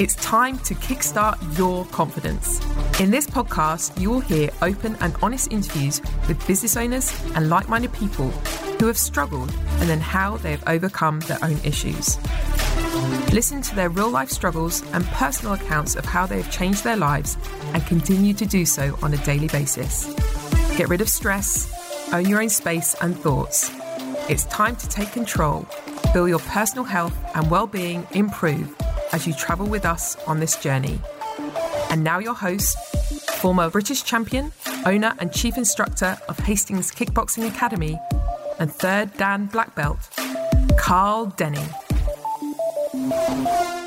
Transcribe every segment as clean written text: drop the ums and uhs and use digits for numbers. It's time to kickstart your confidence. In this podcast, you will hear open and honest interviews with business owners and like-minded people who have struggled and then how they have overcome their own issues. Listen to their real-life struggles and personal accounts of how they have changed their lives and continue to do so on a daily basis. Get rid of stress, own your own space and thoughts. It's time to take control, feel your personal health and well-being improve as you travel with us on this journey. And now your host, former British champion, owner and chief instructor of Hastings Kickboxing Academy and third Dan Black Belt, Carl Denny.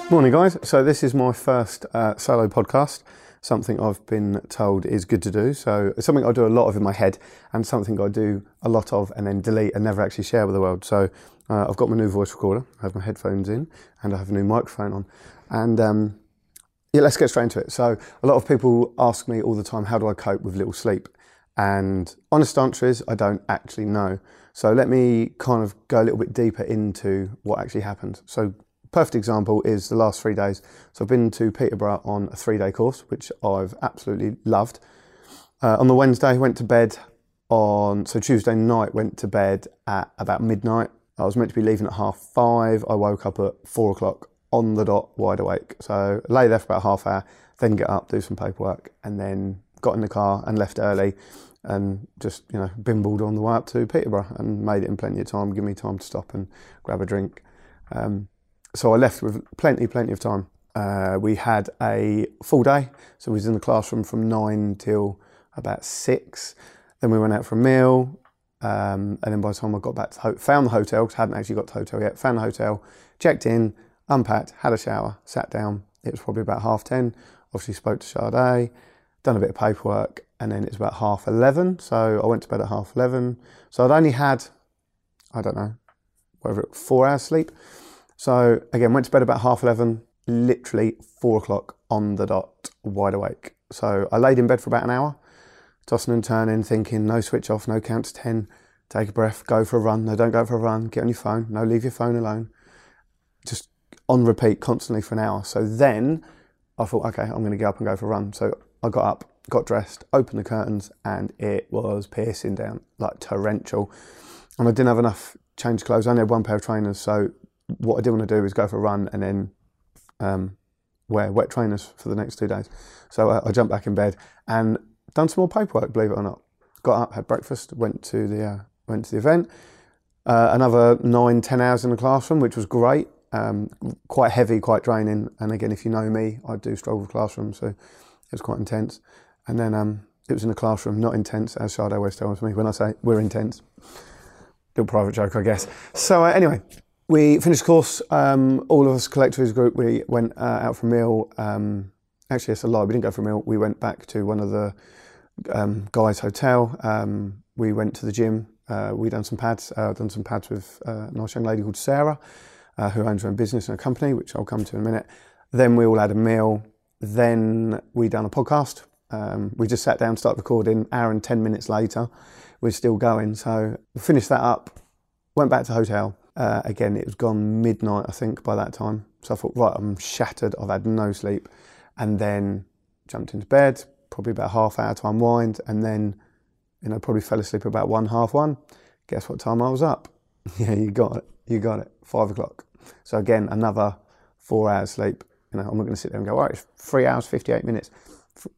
Morning guys, so this is my first solo podcast, something I've been told is good to do. So it's something I do a lot of in my head and something I do a lot of and then delete and never actually share with the world. So I've got my new voice recorder, I have my headphones in and I have a new microphone on. And yeah, let's get straight into it. So a lot of people ask me all the time, how do I cope with little sleep? And honest answer is, I don't actually know. So let me kind of go a little bit deeper into what actually happened. So perfect example is the last 3 days. So I've been to Peterborough on a 3-day course, which I've absolutely loved. On the Wednesday, went to bed on, so Tuesday night, went to bed at about midnight. I was meant to be leaving at 5:30. I woke up at 4:00 on the dot, wide awake. So lay there for about half hour, then get up, do some paperwork, and then got in the car and left early and just, you know, bimbled on the way up to Peterborough and made it in plenty of time, give me time to stop and grab a drink. So I left with plenty of time. We had a full day. So we was in the classroom from 9 till about 6. Then we went out for a meal. And then by the time I got back to found the hotel, because I hadn't actually got to the hotel yet, found the hotel, checked in, unpacked, had a shower, sat down. It was probably about 10:30. Obviously spoke to Sadé, done a bit of paperwork, and then it's about 11:30. So I went to bed at 11:30. So I'd only had, 4 hours sleep. So again, went to bed about 11:30, literally 4:00 on the dot, wide awake. So I laid in bed for about an hour, tossing and turning, thinking no switch off, no count to 10, take a breath, go for a run, no don't go for a run, get on your phone, no leave your phone alone. Just on repeat constantly for an hour. So then I thought, okay, I'm gonna get up and go for a run. So I got up, got dressed, opened the curtains and it was piercing down, like torrential. And I didn't have enough change clothes, I only had one pair of trainers, so what I didn't want to do was go for a run and then wear wet trainers for the next 2 days. So I jumped back in bed and done some more paperwork, believe it or not. Got up, had breakfast, went to the event. Another 9-10 hours in the classroom, which was great. Quite heavy, quite draining. And again, if you know me, I do struggle with classrooms, so it was quite intense. And then it was in the classroom, not intense, as Sade always tells me when I say we're intense. Little private joke, I guess. So anyway. We finished the course, all of us collectively as a group, we went out for a meal. Actually, it's a lie, we didn't go for a meal. We went back to one of the guys' hotel. We went to the gym. We done some pads with a nice young lady called Sarah, who owns her own business and a company, which I'll come to in a minute. Then we all had a meal. Then we done a podcast. We just sat down, started recording. Hour and 10 minutes later, we're still going. So we finished that up, went back to the hotel. Again, it was gone midnight, I think, by that time. So I thought, right, I'm shattered. I've had no sleep. And then jumped into bed, probably about half hour to unwind. And then, you know, probably fell asleep about 1:30. Guess what time I was up? Yeah, you got it, 5:00. So again, another 4 hours sleep. You know, I'm not going to sit there and go, all right, it's 3 hours, 58 minutes,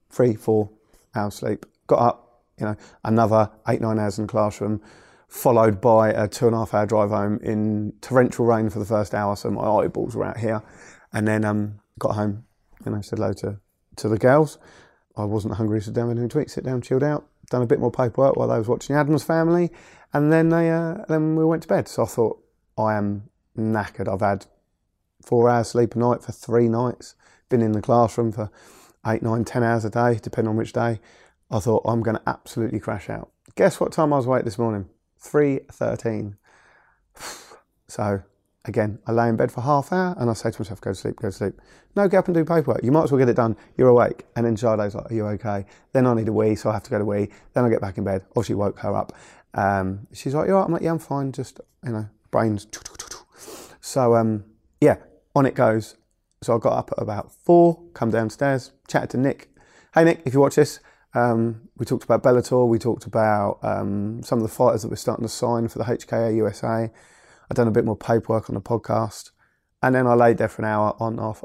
4 hours sleep. Got up, you know, another 8-9 hours in the classroom, followed by a 2.5 hour drive home in torrential rain for the first hour, so my eyeballs were out here. And then got home and I said hello to the girls. I wasn't hungry, so down anything to eat, sit down, chilled out, done a bit more paperwork while I was watching Adam's Family, and then we went to bed. So I thought, I am knackered. I've had 4 hours sleep a night for 3 nights, been in the classroom for 8-10 hours a day, depending on which day. I thought, I'm going to absolutely crash out. Guess what time I was awake this morning? 3:13. So again, I lay in bed for half hour and I say to myself, go to sleep. No, get up and do paperwork. You might as well get it done. You're awake. And then Sade's like, are you okay? Then I need a wee, so I have to go to wee. Then I get back in bed. Obviously woke her up. She's like, you all right? I'm like, yeah, I'm fine. Just, you know, brains. So yeah, on it goes. So I got up at about 4, come downstairs, chatted to Nick. Hey Nick, if you watch this, we talked about Bellator, we talked about some of the fighters that we're starting to sign for the HKA USA. I've done a bit more paperwork on the podcast. And then I laid there for an hour, on, off,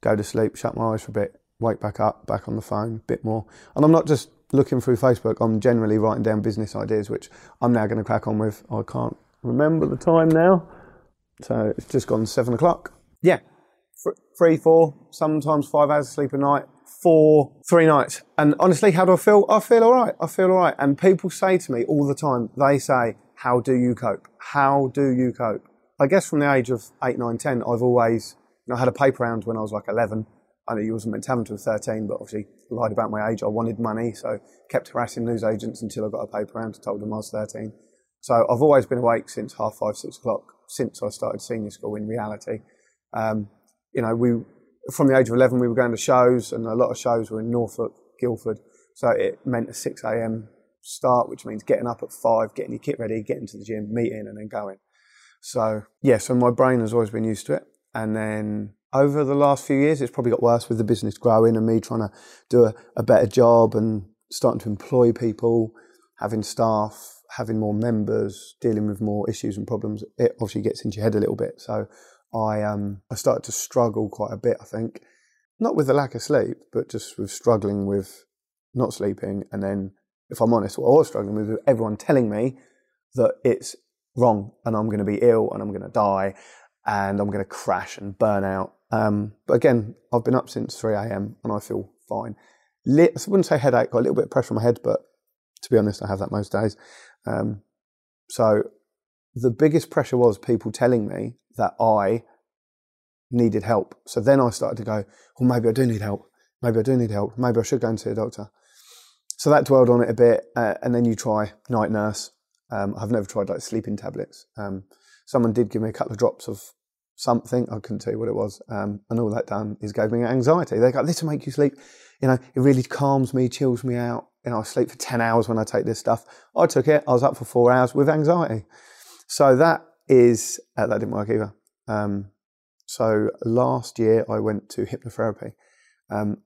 go to sleep, shut my eyes for a bit, wake back up, back on the phone, a bit more. And I'm not just looking through Facebook, I'm generally writing down business ideas, which I'm now going to crack on with. I can't remember the time now. So it's just gone 7 o'clock. Yeah. 3, 4, sometimes 5 hours of sleep a night, 4, 3 nights. And honestly, how do I feel? I feel all right. I feel all right. And people say to me all the time, they say, how do you cope? How do you cope? I guess from the age of 8, 9, 10, I've always, I had a paper round when I was like 11. I know you wasn't meant to have until 13, but obviously lied about my age. I wanted money, so kept harassing newsagents until I got a paper round and told them I was 13. So I've always been awake since 5:30, 6 o'clock, since I started senior school in reality. From the age of 11, we were going to shows, and a lot of shows were in Norfolk, Guildford. So it meant a 6 a.m. start, which means getting up at 5, getting your kit ready, getting to the gym, meeting, and then going. So, yeah, so my brain has always been used to it. And then over the last few years, it's probably got worse with the business growing and me trying to do a better job and starting to employ people, having staff, having more members, dealing with more issues and problems. It obviously gets into your head a little bit. So I started to struggle quite a bit, I think, not with the lack of sleep, but just with struggling with not sleeping. And then, if I'm honest, what I was struggling with was everyone telling me that it's wrong and I'm going to be ill and I'm going to die and I'm going to crash and burn out. But again, I've been up since 3 a.m. and I feel fine. I wouldn't say headache, got a little bit of pressure on my head, but to be honest, I have that most days. So the biggest pressure was people telling me that I needed help. So then I started to go, well, maybe I do need help. Maybe I do need help. Maybe I should go and see a doctor. So that dwelled on it a bit. And then you try night nurse. I've never tried like sleeping tablets. Someone did give me a couple of drops of something. I couldn't tell you what it was. And all that done is gave me anxiety. They go, this will make you sleep. You know, it really calms me, chills me out. You know, I sleep for 10 hours when I take this stuff. I took it. I was up for 4 hours with anxiety. So that is, that didn't work either. So last year I went to hypnotherapy.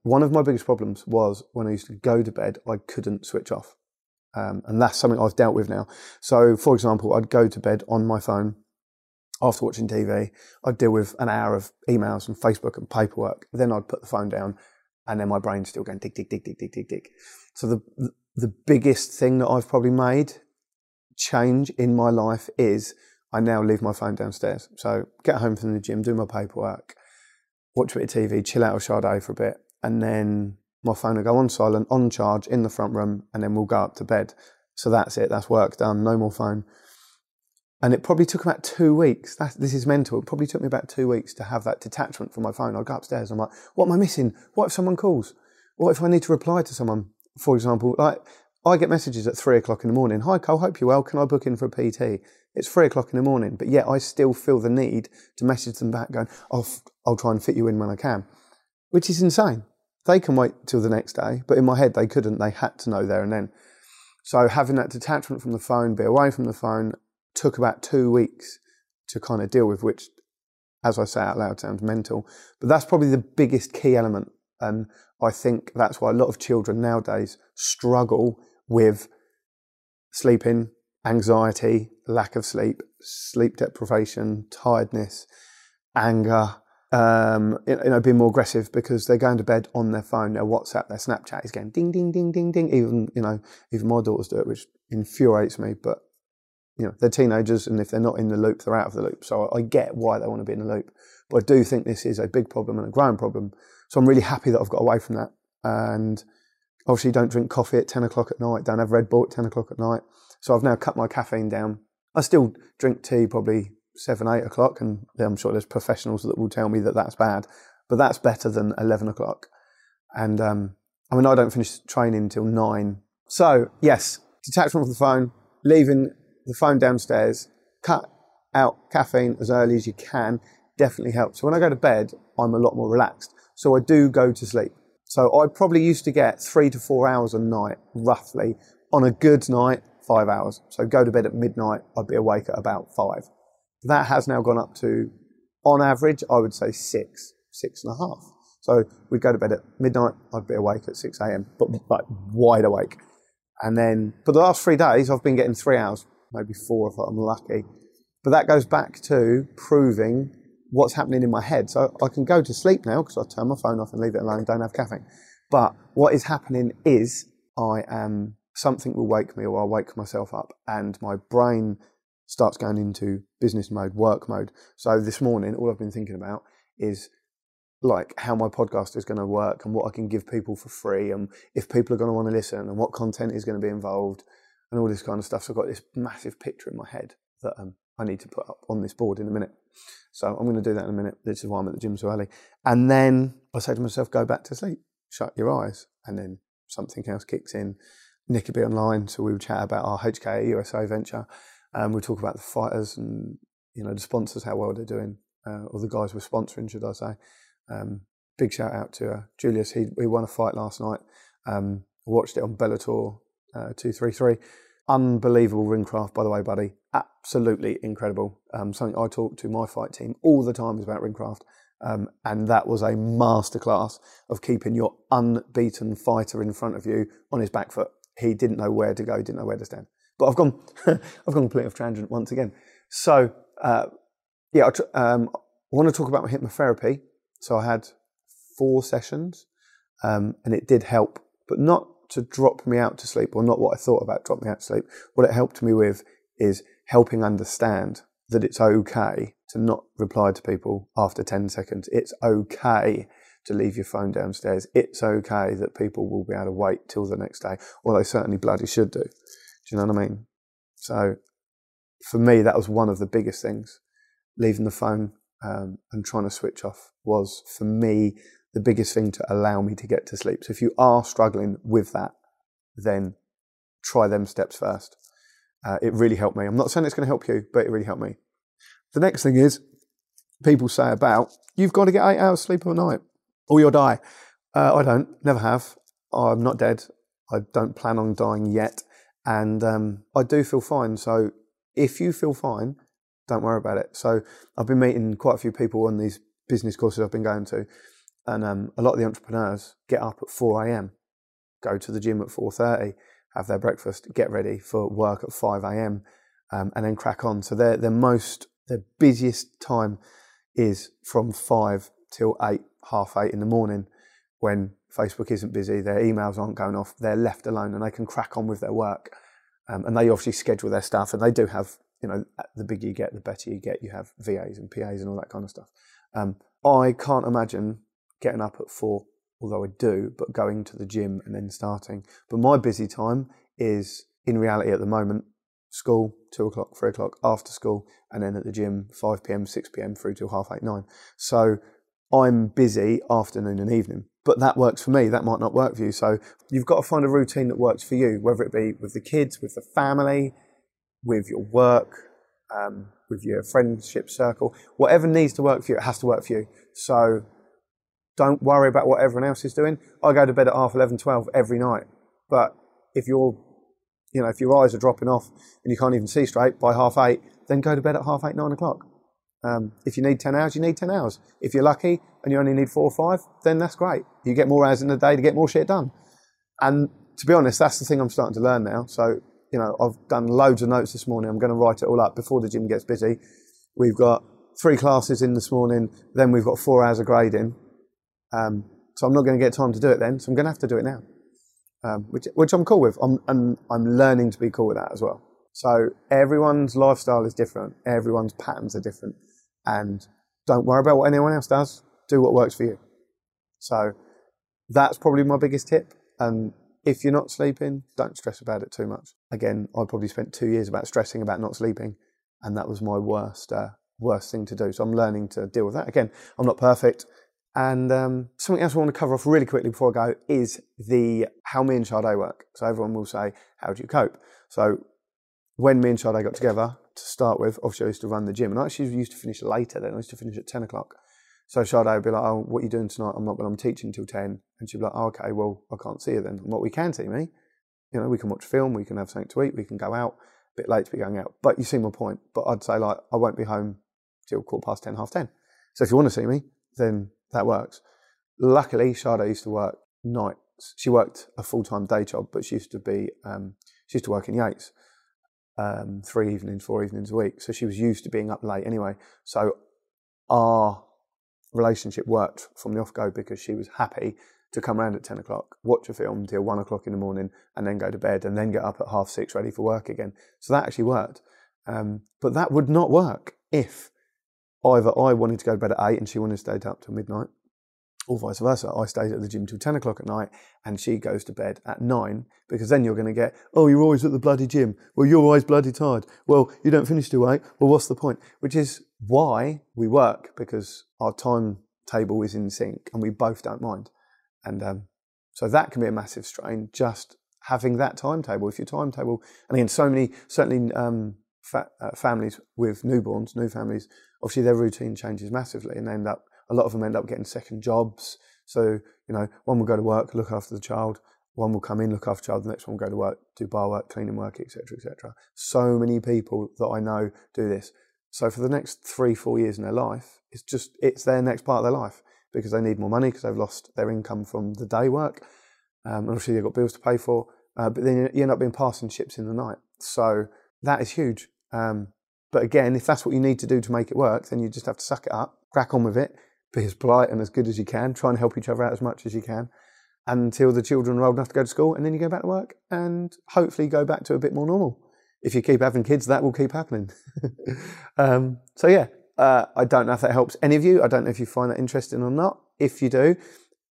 One of my biggest problems was when I used to go to bed, I couldn't switch off. And that's something I've dealt with now. So for example, I'd go to bed on my phone after watching TV. I'd deal with an hour of emails and Facebook and paperwork. Then I'd put the phone down and then my brain's still going tick, tick, tick, tick, tick, tick, tick. So the biggest thing that I've probably made change in my life is I now leave my phone downstairs. So get home from the gym, do my paperwork, watch a bit of TV, chill out with Sadé for a bit, and then my phone will go on silent, on charge, in the front room, and then we'll go up to bed. So that's it, that's work done, no more phone. And it probably took about 2 weeks. This is mental. It probably took me about 2 weeks to have that detachment from my phone. I'll go upstairs, I'm like, what am I missing? What if someone calls? What if I need to reply to someone? For example, like, I get messages at 3 o'clock in the morning. Hi, Carl, hope you're well. Can I book in for a PT? It's 3 o'clock in the morning, but yet I still feel the need to message them back going, I'll try and fit you in when I can, which is insane. They can wait till the next day, but in my head, they couldn't. They had to know there and then. So having that detachment from the phone, be away from the phone, took about 2 weeks to kind of deal with, which, as I say out loud, sounds mental. But that's probably the biggest key element. And I think that's why a lot of children nowadays struggle with sleeping, anxiety, lack of sleep, sleep deprivation, tiredness, anger, being more aggressive because they're going to bed on their phone, their WhatsApp, their Snapchat is going ding, ding, ding, ding, ding. Even my daughters do it, which infuriates me, but they're teenagers, and if they're not in the loop, they're out of the loop. So I get why they want to be in the loop, but I do think this is a big problem and a growing problem. So I'm really happy that I've got away from that. And obviously don't drink coffee at 10 o'clock at night, don't have Red Bull at 10 o'clock at night. So I've now cut my caffeine down. I still drink tea probably 7, 8 o'clock, and I'm sure there's professionals that will tell me that that's bad, but that's better than 11 o'clock. And I don't finish training until 9. So yes, detachment from the phone, leaving the phone downstairs, cut out caffeine as early as you can, definitely helps. So when I go to bed, I'm a lot more relaxed. So I do go to sleep. So I probably used to get 3 to 4 hours a night, roughly. On a good night, 5 hours. So go to bed at midnight, I'd be awake at about 5. That has now gone up to, on average, I would say six. 6.5. So we'd go to bed at midnight, I'd be awake at 6 a.m., but like wide awake. And then for the last 3 days, I've been getting 3 hours, maybe 4 if I'm lucky. But that goes back to proving what's happening in my head. So I can go to sleep now because I turn my phone off and leave it alone, don't have caffeine. But what is happening is I am, something will wake me or I'll wake myself up and my brain starts going into business mode, work mode. So this morning, all I've been thinking about is like how my podcast is going to work and what I can give people for free and if people are going to want to listen and what content is going to be involved and all this kind of stuff. So I've got this massive picture in my head that I need to put up on this board in a minute. So I'm going to do that in a minute. This is why I'm at the gym so early. And then I say to myself, go back to sleep, shut your eyes. And then something else kicks in. Nick would be online, so we would chat about our HKA USA venture. We'd talk about the fighters and, you know, the sponsors, how well they're doing, or the guys we're sponsoring, should I say. Big shout out to Julius. He won a fight last night. I watched it on Bellator 233. Unbelievable ring craft, by the way, buddy. Absolutely incredible. Something I talk to my fight team all the time is about ring craft. And that was a masterclass of keeping your unbeaten fighter in front of you on his back foot. He didn't know where to go, he didn't know where to stand. But I've gone I've gone completely off tangent once again. So, I want to talk about my hypnotherapy. So I had 4 sessions and it did help, but not to drop me out to sleep, or not what I thought about dropping me out to sleep. What it helped me with is helping understand that it's okay to not reply to people after 10 seconds. It's okay to leave your phone downstairs. It's okay that people will be able to wait till the next day, or they certainly bloody should do. Do you know what I mean? So for me, that was one of the biggest things. Leaving the phone and trying to switch off was, for me, the biggest thing to allow me to get to sleep. So if you are struggling with that, then try them steps first. It really helped me. I'm not saying it's going to help you, but it really helped me. The next thing is, people say about, you've got to get 8 hours sleep a night or you'll die. I don't, never have. I'm not dead. I don't plan on dying yet. And I do feel fine. So if you feel fine, don't worry about it. So I've been meeting quite a few people on these business courses I've been going to. And a lot of the entrepreneurs get up at 4 a.m, go to the gym at 4:30, have their breakfast, get ready for work at 5 a.m, and then crack on. So their busiest time is from 5 till 8, 8:30 in the morning, when Facebook isn't busy, their emails aren't going off, they're left alone and they can crack on with their work. And they obviously schedule their stuff, and they do have, you know, the bigger you get, the better you get. You have VAs and PAs and all that kind of stuff. I can't imagine getting up at 4, although I do, but going to the gym and then starting. But my busy time is, in reality at the moment, school, 2 o'clock, 3 o'clock, after school, and then at the gym, 5 p.m, 6 p.m, through till 8:30, 9. So I'm busy afternoon and evening, but that works for me. That might not work for you. So you've got to find a routine that works for you, whether it be with the kids, with the family, with your work, with your friendship circle, whatever needs to work for you, it has to work for you. So don't worry about what everyone else is doing. I go to bed at 11, 12 every night. But if if your eyes are dropping off and you can't even see straight by 8:30, then go to bed at 8:30, 9 o'clock. If you need 10 hours, you need 10 hours. If you're lucky and you only need 4 or 5, then that's great. You get more hours in the day to get more shit done. And to be honest, that's the thing I'm starting to learn now. So, you know, I've done loads of notes this morning. I'm going to write it all up before the gym gets busy. We've got 3 classes in this morning. Then we've got 4 hours of grading. So I'm not going to get time to do it then. So I'm going to have to do it now, which I'm cool with. I'm learning to be cool with that as well. So everyone's lifestyle is different. Everyone's patterns are different. And don't worry about what anyone else does. Do what works for you. So that's probably my biggest tip. And if you're not sleeping, don't stress about it too much. Again, I probably spent 2 years stressing about not sleeping. And that was my worst thing to do. So I'm learning to deal with that. Again, I'm not perfect. And something else I want to cover off really quickly before I go is how me and Sadé work. So everyone will say, how do you cope? So when me and Sadé got together, to start with, obviously I used to run the gym. And I actually used to finish later then. I used to finish at 10 o'clock. So Sadé would be like, oh, what are you doing tonight? I'm not, but I'm teaching till 10. And she'd be like, oh, okay, well, I can't see you then. And what we can see, me, you know, we can watch film, we can have something to eat, we can go out. A bit late to be going out. But you see my point. But I'd say, like, I won't be home till 10:15, half 10. So if you want to see me, then that works. Luckily, Sadé used to work nights. She worked a full-time day job, but she used to be work in Yates 3 evenings, 4 evenings a week. So she was used to being up late anyway. So our relationship worked from the off-go because she was happy to come around at 10 o'clock, watch a film till 1 o'clock in the morning, and then go to bed, and then get up at 6:30 ready for work again. So that actually worked. But that would not work if either I wanted to go to bed at 8 and she wanted to stay up till midnight, or vice versa. I stayed at the gym till 10 o'clock at night and she goes to bed at 9, because then you're going to get, oh, you're always at the bloody gym. Well, you're always bloody tired. Well, you don't finish till 8. Well, what's the point? Which is why we work, because our timetable is in sync and we both don't mind. And so that can be a massive strain, just having that timetable. If your timetable, and again, families with newborns, new families, obviously their routine changes massively, and they end up, a lot of them end up getting second jobs. So, you know, one will go to work, look after the child, one will come in, look after the child, the next one will go to work, do bar work, cleaning work, etc., etc. So many people that I know do this. So for the next 3-4 years in their life, it's their next part of their life, because they need more money because they've lost their income from the day work. And obviously they've got bills to pay for, but then you end up being passing ships in the night. So that is huge. But again, if that's what you need to do to make it work, then you just have to suck it up, crack on with it, be as polite and as good as you can, try and help each other out as much as you can until the children are old enough to go to school, and then you go back to work and hopefully go back to a bit more normal. If you keep having kids, that will keep happening. So yeah. I don't know if that helps any of you. I don't know if you find that interesting or not. If you do,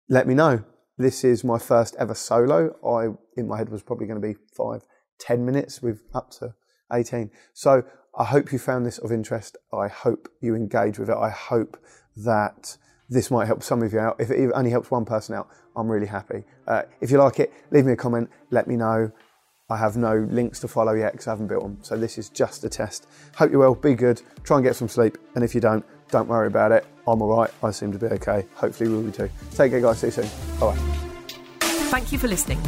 let me know. This is my first ever solo. In my head was probably going to be 5-10 minutes with up to 18. So I hope you found this of interest. I hope you engage with it. I hope that this might help some of you out. If it only helps one person out, I'm really happy. If you like it, leave me a comment. Let me know. I have no links to follow yet because I haven't built them. So this is just a test. Hope you're well, be good, try and get some sleep. And if you don't worry about it. I'm all right, I seem to be okay. Hopefully we'll be too. Take care guys, see you soon. Bye. Thank you for listening.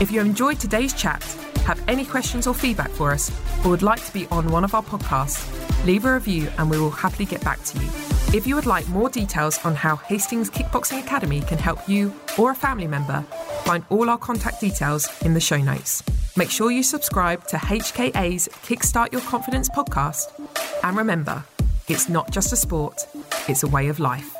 If you enjoyed today's chat, have any questions or feedback for us, or would like to be on one of our podcasts, leave a review and we will happily get back to you. If you would like more details on how Hastings Kickboxing Academy can help you or a family member, find all our contact details in the show notes. Make sure you subscribe to HKA's Kickstart Your Confidence podcast. And remember, it's not just a sport, it's a way of life.